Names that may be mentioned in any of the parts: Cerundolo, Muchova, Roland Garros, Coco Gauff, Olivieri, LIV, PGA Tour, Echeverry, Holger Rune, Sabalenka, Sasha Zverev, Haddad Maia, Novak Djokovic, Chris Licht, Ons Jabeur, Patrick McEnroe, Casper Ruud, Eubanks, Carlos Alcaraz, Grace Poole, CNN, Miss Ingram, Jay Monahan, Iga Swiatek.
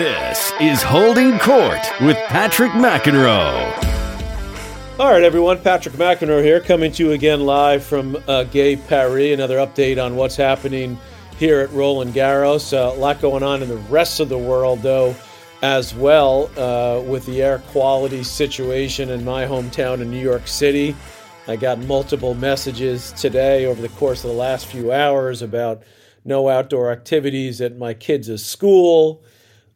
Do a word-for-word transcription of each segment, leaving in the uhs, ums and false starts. This is Holding Court with Patrick McEnroe. All right, everyone. Patrick McEnroe here, coming to you again live from uh, Gay Paris. Another update on what's happening here at Roland Garros. Uh, a lot going on in the rest of the world, though, as well, uh, with the air quality situation in my hometown in New York City. I got multiple messages today over the course of the last few hours about no outdoor activities at my kids' school,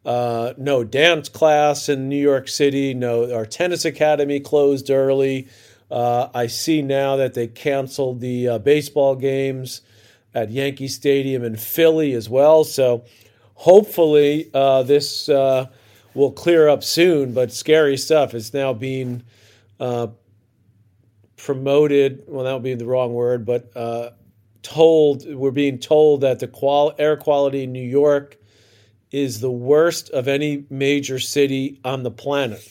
uh, no dance class in New York City, no, our tennis academy closed early. Uh, I see now that they canceled the uh, baseball games at Yankee Stadium in Philly as well. So hopefully uh, this uh, will clear up soon, but scary stuff. It's now being uh, promoted. Well, that would be the wrong word, but uh told we're being told that the qual- air quality in New York is the worst of any major city on the planet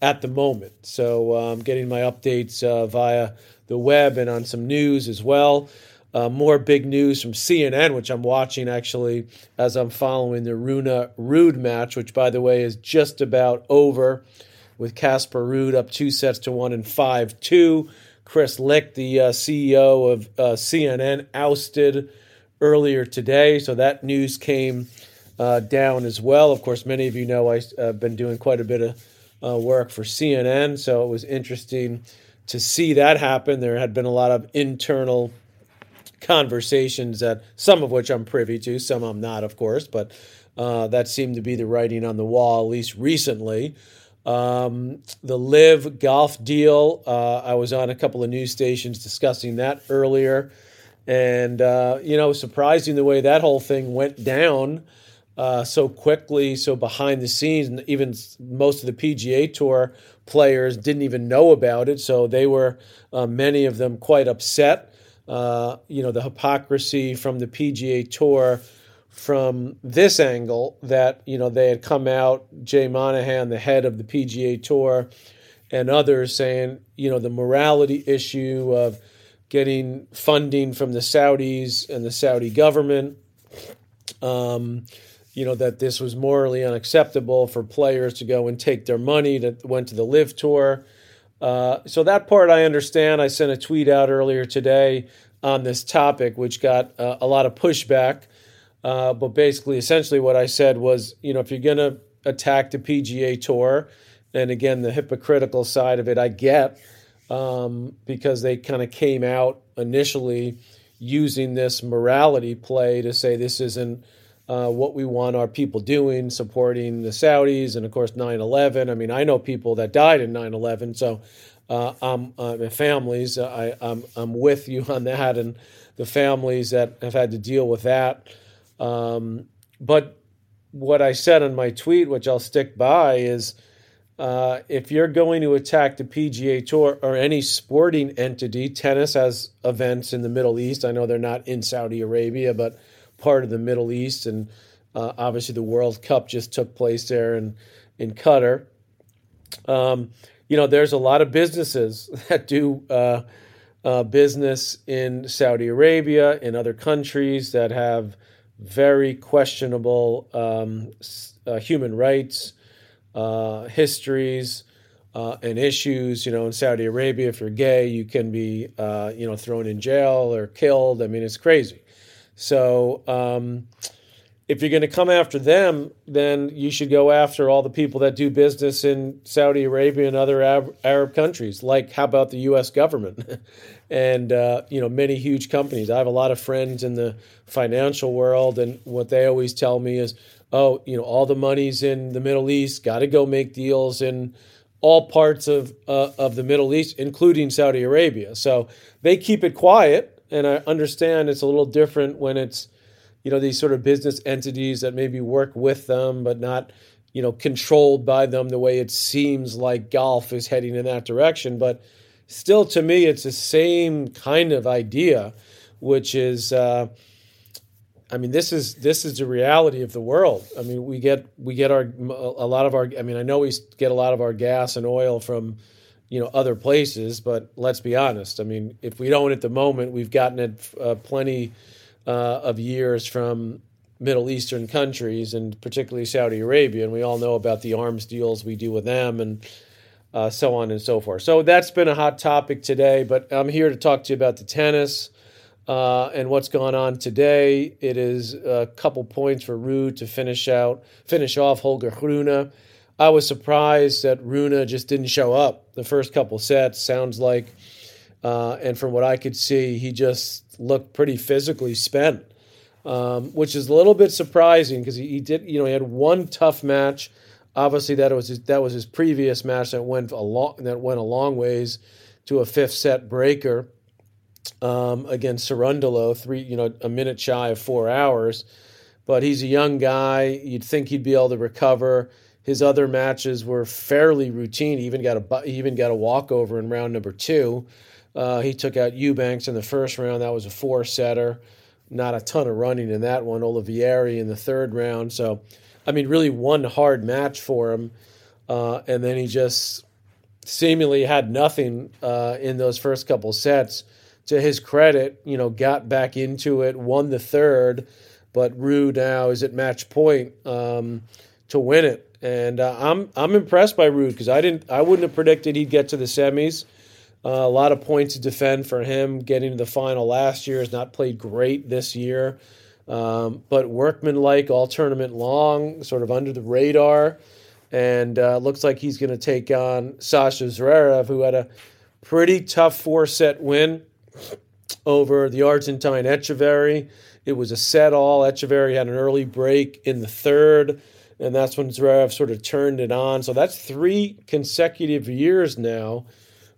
at the moment. So uh, I'm getting my updates uh, via the web and on some news as well. Uh, more big news from C N N, which I'm watching actually as I'm following the Rune Rude match, which, by the way, is just about over, with Casper Ruud up two sets to one and five two. Chris Licht, the uh, C E O of uh, C N N, ousted earlier today, so that news came uh, down as well. Of course, many of you know I've uh, been doing quite a bit of uh, work for C N N, so it was interesting to see that happen. There had been a lot of internal conversations, that some of which I'm privy to, some I'm not, of course, but uh, that seemed to be the writing on the wall, at least recently. Um, the Live Golf deal, uh, I was on a couple of news stations discussing that earlier. And, uh, you know, surprising the way that whole thing went down uh, so quickly, so behind the scenes. And even most of the P G A Tour players didn't even know about it. So they were, uh, many of them, quite upset. Uh, you know, the hypocrisy from the P G A Tour from this angle, that, you know, they had come out, Jay Monahan, the head of the P G A Tour, and others saying, you know, the morality issue of getting funding from the Saudis and the Saudi government, um, you know, that this was morally unacceptable for players to go and take their money that went to the LIV Tour. Uh, so that part I understand. I sent a tweet out earlier today on this topic, which got uh, a lot of pushback. Uh, but basically, essentially what I said was, you know, if you're going to attack the P G A Tour, and again, the hypocritical side of it, I get, um, because they kind of came out initially using this morality play to say this isn't uh, what we want our people doing, supporting the Saudis and, of course, nine eleven. I mean, I know people that died in nine eleven, so uh, I'm, uh, families, I, I'm, I'm with you on that, and the families that have had to deal with that. Um, but what I said in my tweet, which I'll stick by, is uh, if you're going to attack the P G A Tour or any sporting entity, tennis has events in the Middle East. I know they're not in Saudi Arabia, but part of the Middle East. And uh, obviously the World Cup just took place there in, in Qatar. Um, you know, there's a lot of businesses that do uh, uh, business in Saudi Arabia, in other countries that have very questionable um, uh, human rights, uh, histories, uh, and issues. You know, in Saudi Arabia, if you're gay, you can be, uh, you know, thrown in jail or killed. I mean, it's crazy. So um, if you're going to come after them, then you should go after all the people that do business in Saudi Arabia and other Arab, Arab countries. Like, how about the U S government? And, uh, you know, many huge companies. I have a lot of friends in the financial world, and what they always tell me is, oh, you know, all the money's in the Middle East, got to go make deals in all parts of uh, of the Middle East, including Saudi Arabia. So they keep it quiet, and I understand it's a little different when it's, you know, these sort of business entities that maybe work with them but not, you know, controlled by them the way it seems like golf is heading in that direction. But still, to me, it's the same kind of idea, which is, uh, I mean, this is this is the reality of the world. I mean, we get we get our a lot of our. I mean, I know we get a lot of our gas and oil from, you know, other places, but let's be honest. I mean, if we don't at the moment, we've gotten it uh, plenty uh, of years from Middle Eastern countries, and particularly Saudi Arabia, and we all know about the arms deals we do with them, and uh, so on and so forth. So that's been a hot topic today, but I'm here to talk to you about the tennis uh, and what's gone on today. It is a couple points for Ruud to finish out, finish off Holger Rune. I was surprised that Rune just didn't show up the first couple sets, sounds like, uh, and from what I could see, he just looked pretty physically spent. Um, which is a little bit surprising because he, he did, you know, he had one tough match. Obviously, that was his, that was his previous match that went a long that went a long ways to a fifth set breaker um, against Cerundolo, three, you know, a minute shy of four hours. But he's a young guy; you'd think he'd be able to recover. His other matches were fairly routine. He even got a he even got a walkover in round number two. Uh, he took out Eubanks in the first round. That was a four setter. Not a ton of running in that one. Olivieri in the third round. So, I mean, really one hard match for him. Uh, and then he just seemingly had nothing uh, in those first couple sets. To his credit, you know, got back into it, won the third. But Ruud now is at match point um, to win it. And uh, I'm I'm impressed by Ruud because I didn't I wouldn't have predicted he'd get to the semis. Uh, a lot of points to defend for him. Getting to the final last year has not played great this year. Um, but workmanlike all tournament long, sort of under the radar. And uh, looks like he's going to take on Sasha Zverev, who had a pretty tough four-set win over the Argentine Echeverry. It was a set-all. Echeverry had an early break in the third, and that's when Zverev sort of turned it on. So that's three consecutive years now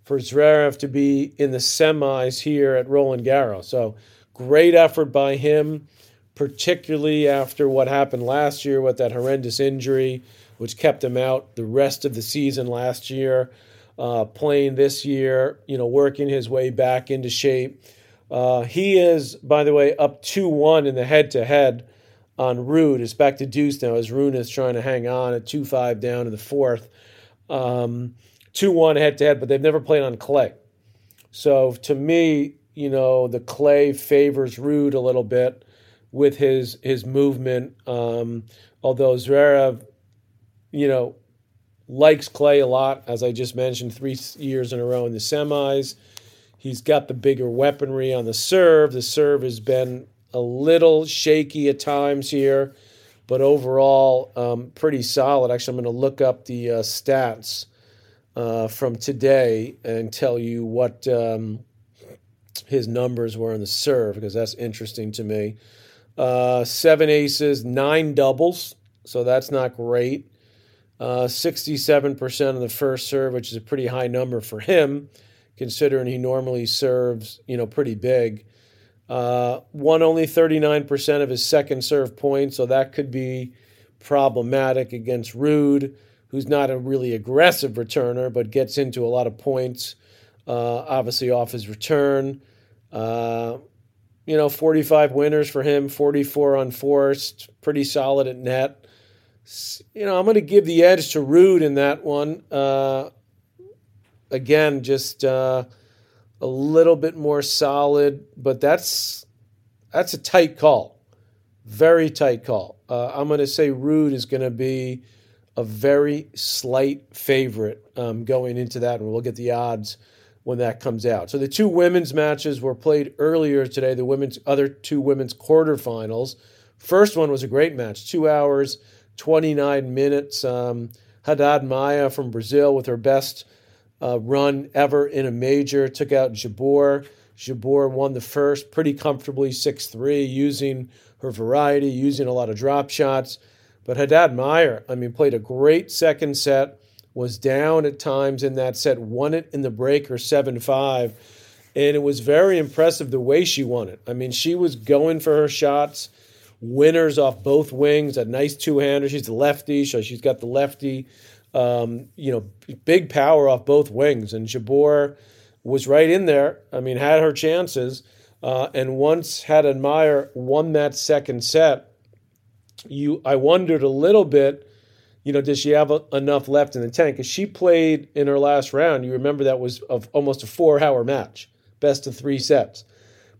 for Zverev to be in the semis here at Roland Garros. So great effort by him, particularly after what happened last year with that horrendous injury, which kept him out the rest of the season last year, uh, playing this year, you know, working his way back into shape. Uh, he is, by the way, up two one in the head-to-head on Ruud. It's back to deuce now as Rune is trying to hang on at two five down in the fourth. Um two one head-to-head, but they've never played on clay. So to me, you know, the clay favors Ruud a little bit with his his movement, um, although Zverev, you know, likes clay a lot, as I just mentioned, three years in a row in the semis. He's got the bigger weaponry on the serve. The serve has been a little shaky at times here, but overall um, pretty solid. Actually, I'm going to look up the uh, stats Uh, from today and tell you what um, his numbers were on the serve, because that's interesting to me. Uh, seven aces, nine doubles, so that's not great. Uh, sixty-seven percent of the first serve, which is a pretty high number for him, considering he normally serves, you know, pretty big. Uh, won only thirty-nine percent of his second serve points, so that could be problematic against Ruud, who's not a really aggressive returner, but gets into a lot of points, uh, obviously off his return. Uh, you know, forty-five winners for him, forty-four unforced, pretty solid at net. You know, I'm going to give the edge to Ruud in that one. Uh, again, just uh, a little bit more solid, but that's that's a tight call, very tight call. Uh, I'm going to say Ruud is going to be a very slight favorite um, going into that, and we'll get the odds when that comes out. So the two women's matches were played earlier today, the women's other two women's quarterfinals. First one was a great match, two hours, twenty-nine minutes. Um, Haddad Maia from Brazil with her best uh, run ever in a major took out Jabeur. Jabeur won the first pretty comfortably, six three, using her variety, using a lot of drop shots. But Haddad Maia, I mean, played a great second set, was down at times in that set, won it in the breaker seven five, and it was very impressive the way she won it. I mean, she was going for her shots, winners off both wings, a nice two-hander. She's a lefty, so she's got the lefty, um, you know, big power off both wings. And Jabeur was right in there, I mean, had her chances. Uh, and once Haddad Maia won that second set, You, I wondered a little bit, you know, does she have a, enough left in the tank? Because she played in her last round. You remember that was of almost a four-hour match, best of three sets.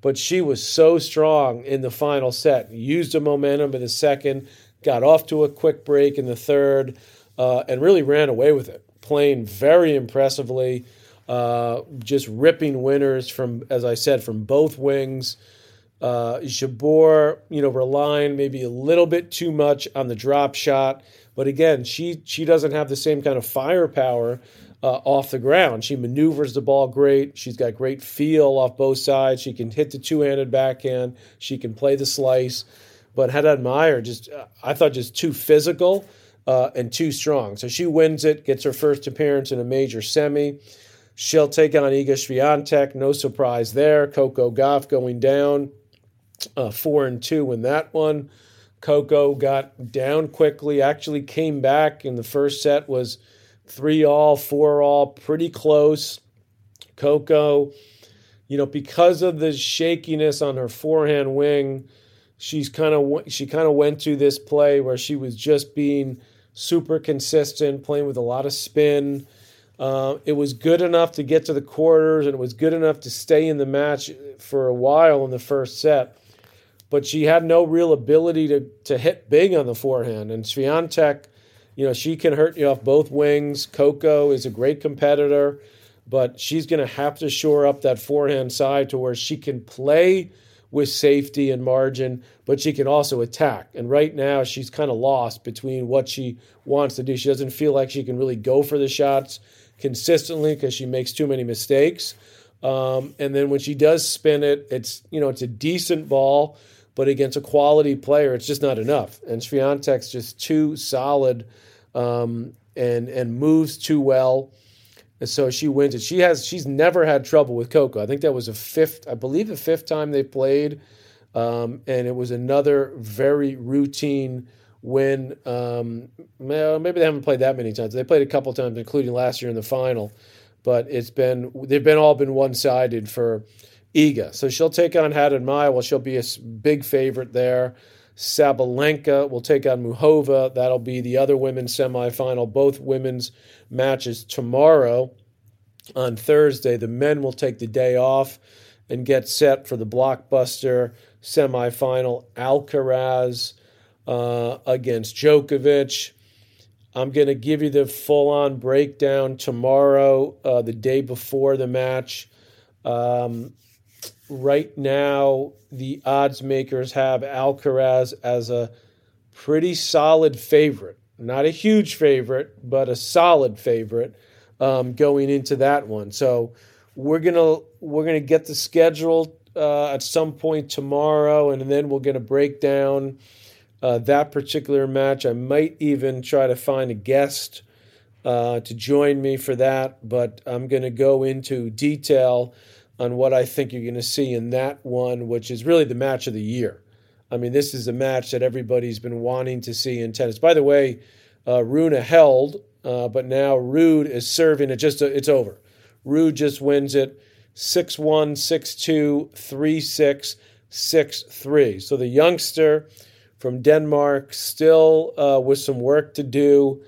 But she was so strong in the final set, used the momentum in the second, got off to a quick break in the third, uh, and really ran away with it, playing very impressively, uh, just ripping winners from, as I said, from both wings. Uh, Jabeur, you know, relying maybe a little bit too much on the drop shot. But again, she she doesn't have the same kind of firepower Uh, off the ground. She maneuvers the ball great. She's got great feel off both sides. She can hit the two-handed backhand. She can play the slice. But Haddad Maia, just uh, I thought just too physical uh, and too strong. So she wins it, gets her first appearance in a major semi. She'll take on Iga Swiatek. No surprise there. Coco Gauff going down uh, four and two in that one. Coco got down quickly, actually came back in the first set, was Three all, four all, pretty close. Coco, you know, because of the shakiness on her forehand wing, she's kind of she kind of went to this play where she was just being super consistent, playing with a lot of spin. Uh, it was good enough to get to the quarters, and it was good enough to stay in the match for a while in the first set. But she had no real ability to to hit big on the forehand, and Swiatek, you know, she can hurt you off both wings. Coco is a great competitor, but she's going to have to shore up that forehand side to where she can play with safety and margin, but she can also attack. And right now she's kind of lost between what she wants to do. She doesn't feel like she can really go for the shots consistently because she makes too many mistakes. Um, and then when she does spin it, it's, you know, it's a decent ball, but against a quality player, it's just not enough. And Swiatek's just too solid um, and and moves too well. And so she wins it. She has she's never had trouble with Coco. I think that was a fifth, I believe the fifth time they played. Um, and it was another very routine win. Um, maybe they haven't played that many times. They played a couple times, including last year in the final. But it's been they've been all been one-sided for Iga. So she'll take on Haddad Maia. Well, she'll be a big favorite there. Sabalenka will take on Muchova. That'll be the other women's semifinal. Both women's matches tomorrow on Thursday. The men will take the day off and get set for the blockbuster semifinal. Alcaraz uh, against Djokovic. I'm going to give you the full-on breakdown tomorrow, uh, the day before the match. Um, Right now, the odds makers have Alcaraz as a pretty solid favorite. Not a huge favorite, but a solid favorite um, going into that one. So we're gonna we're gonna get the schedule uh, at some point tomorrow, and then we're gonna break down uh, that particular match. I might even try to find a guest uh, to join me for that, but I'm gonna go into detail on what I think you're going to see in that one, which is really the match of the year. I mean, this is a match that everybody's been wanting to see in tennis. By the way, uh, Rune held, uh, but now Ruud is serving it. Just a, it's over. Ruud just wins it six one, six two, three six, six three. So the youngster from Denmark still uh, with some work to do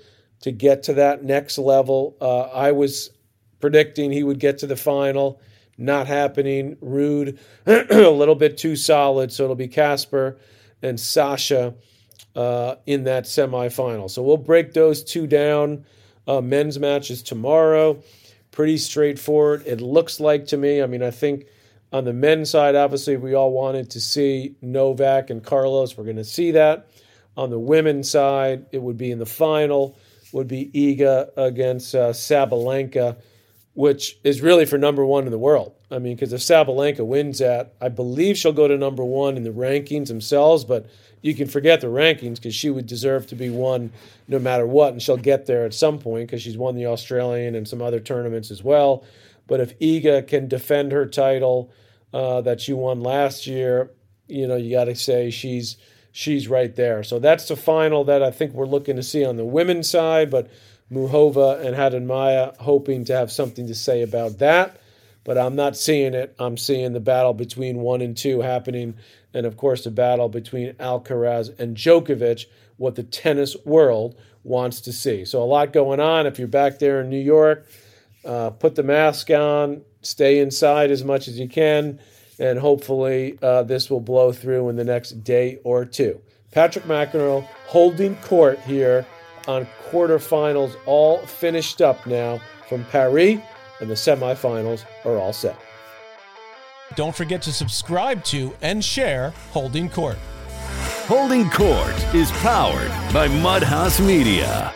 to get to that next level. Uh, I was predicting he would get to the final. Not happening. Ruud, a little bit too solid, so it'll be Casper and Sasha uh, in that semifinal. So we'll break those two down. Uh, men's matches tomorrow. Pretty straightforward, it looks like to me. I mean, I think on the men's side, obviously, we all wanted to see Novak and Carlos. We're going to see that. On the women's side, it would be in the final, would be Iga against uh, Sabalenka, which is really for number one in the world. I mean, because if Sabalenka wins that, I believe she'll go to number one in the rankings themselves, but you can forget the rankings because she would deserve to be one no matter what, and she'll get there at some point because she's won the Australian and some other tournaments as well. But if Iga can defend her title uh, that she won last year, you know, you got to say she's she's right there. So that's the final that I think we're looking to see on the women's side, but Muchova and Haddad Maia hoping to have something to say about that, but I'm not seeing it. I'm seeing the battle between one and two happening, and of course the battle between Alcaraz and Djokovic, what the tennis world wants to see. So a lot going on. If you're back there in New York, uh, put the mask on, stay inside as much as you can, and hopefully uh, this will blow through in the next day or two. Patrick McEnroe holding court here on quarterfinals, all finished up now from Paris, and the semifinals are all set. Don't forget to subscribe to and share Holding Court. Holding Court is powered by MuddHouse Media.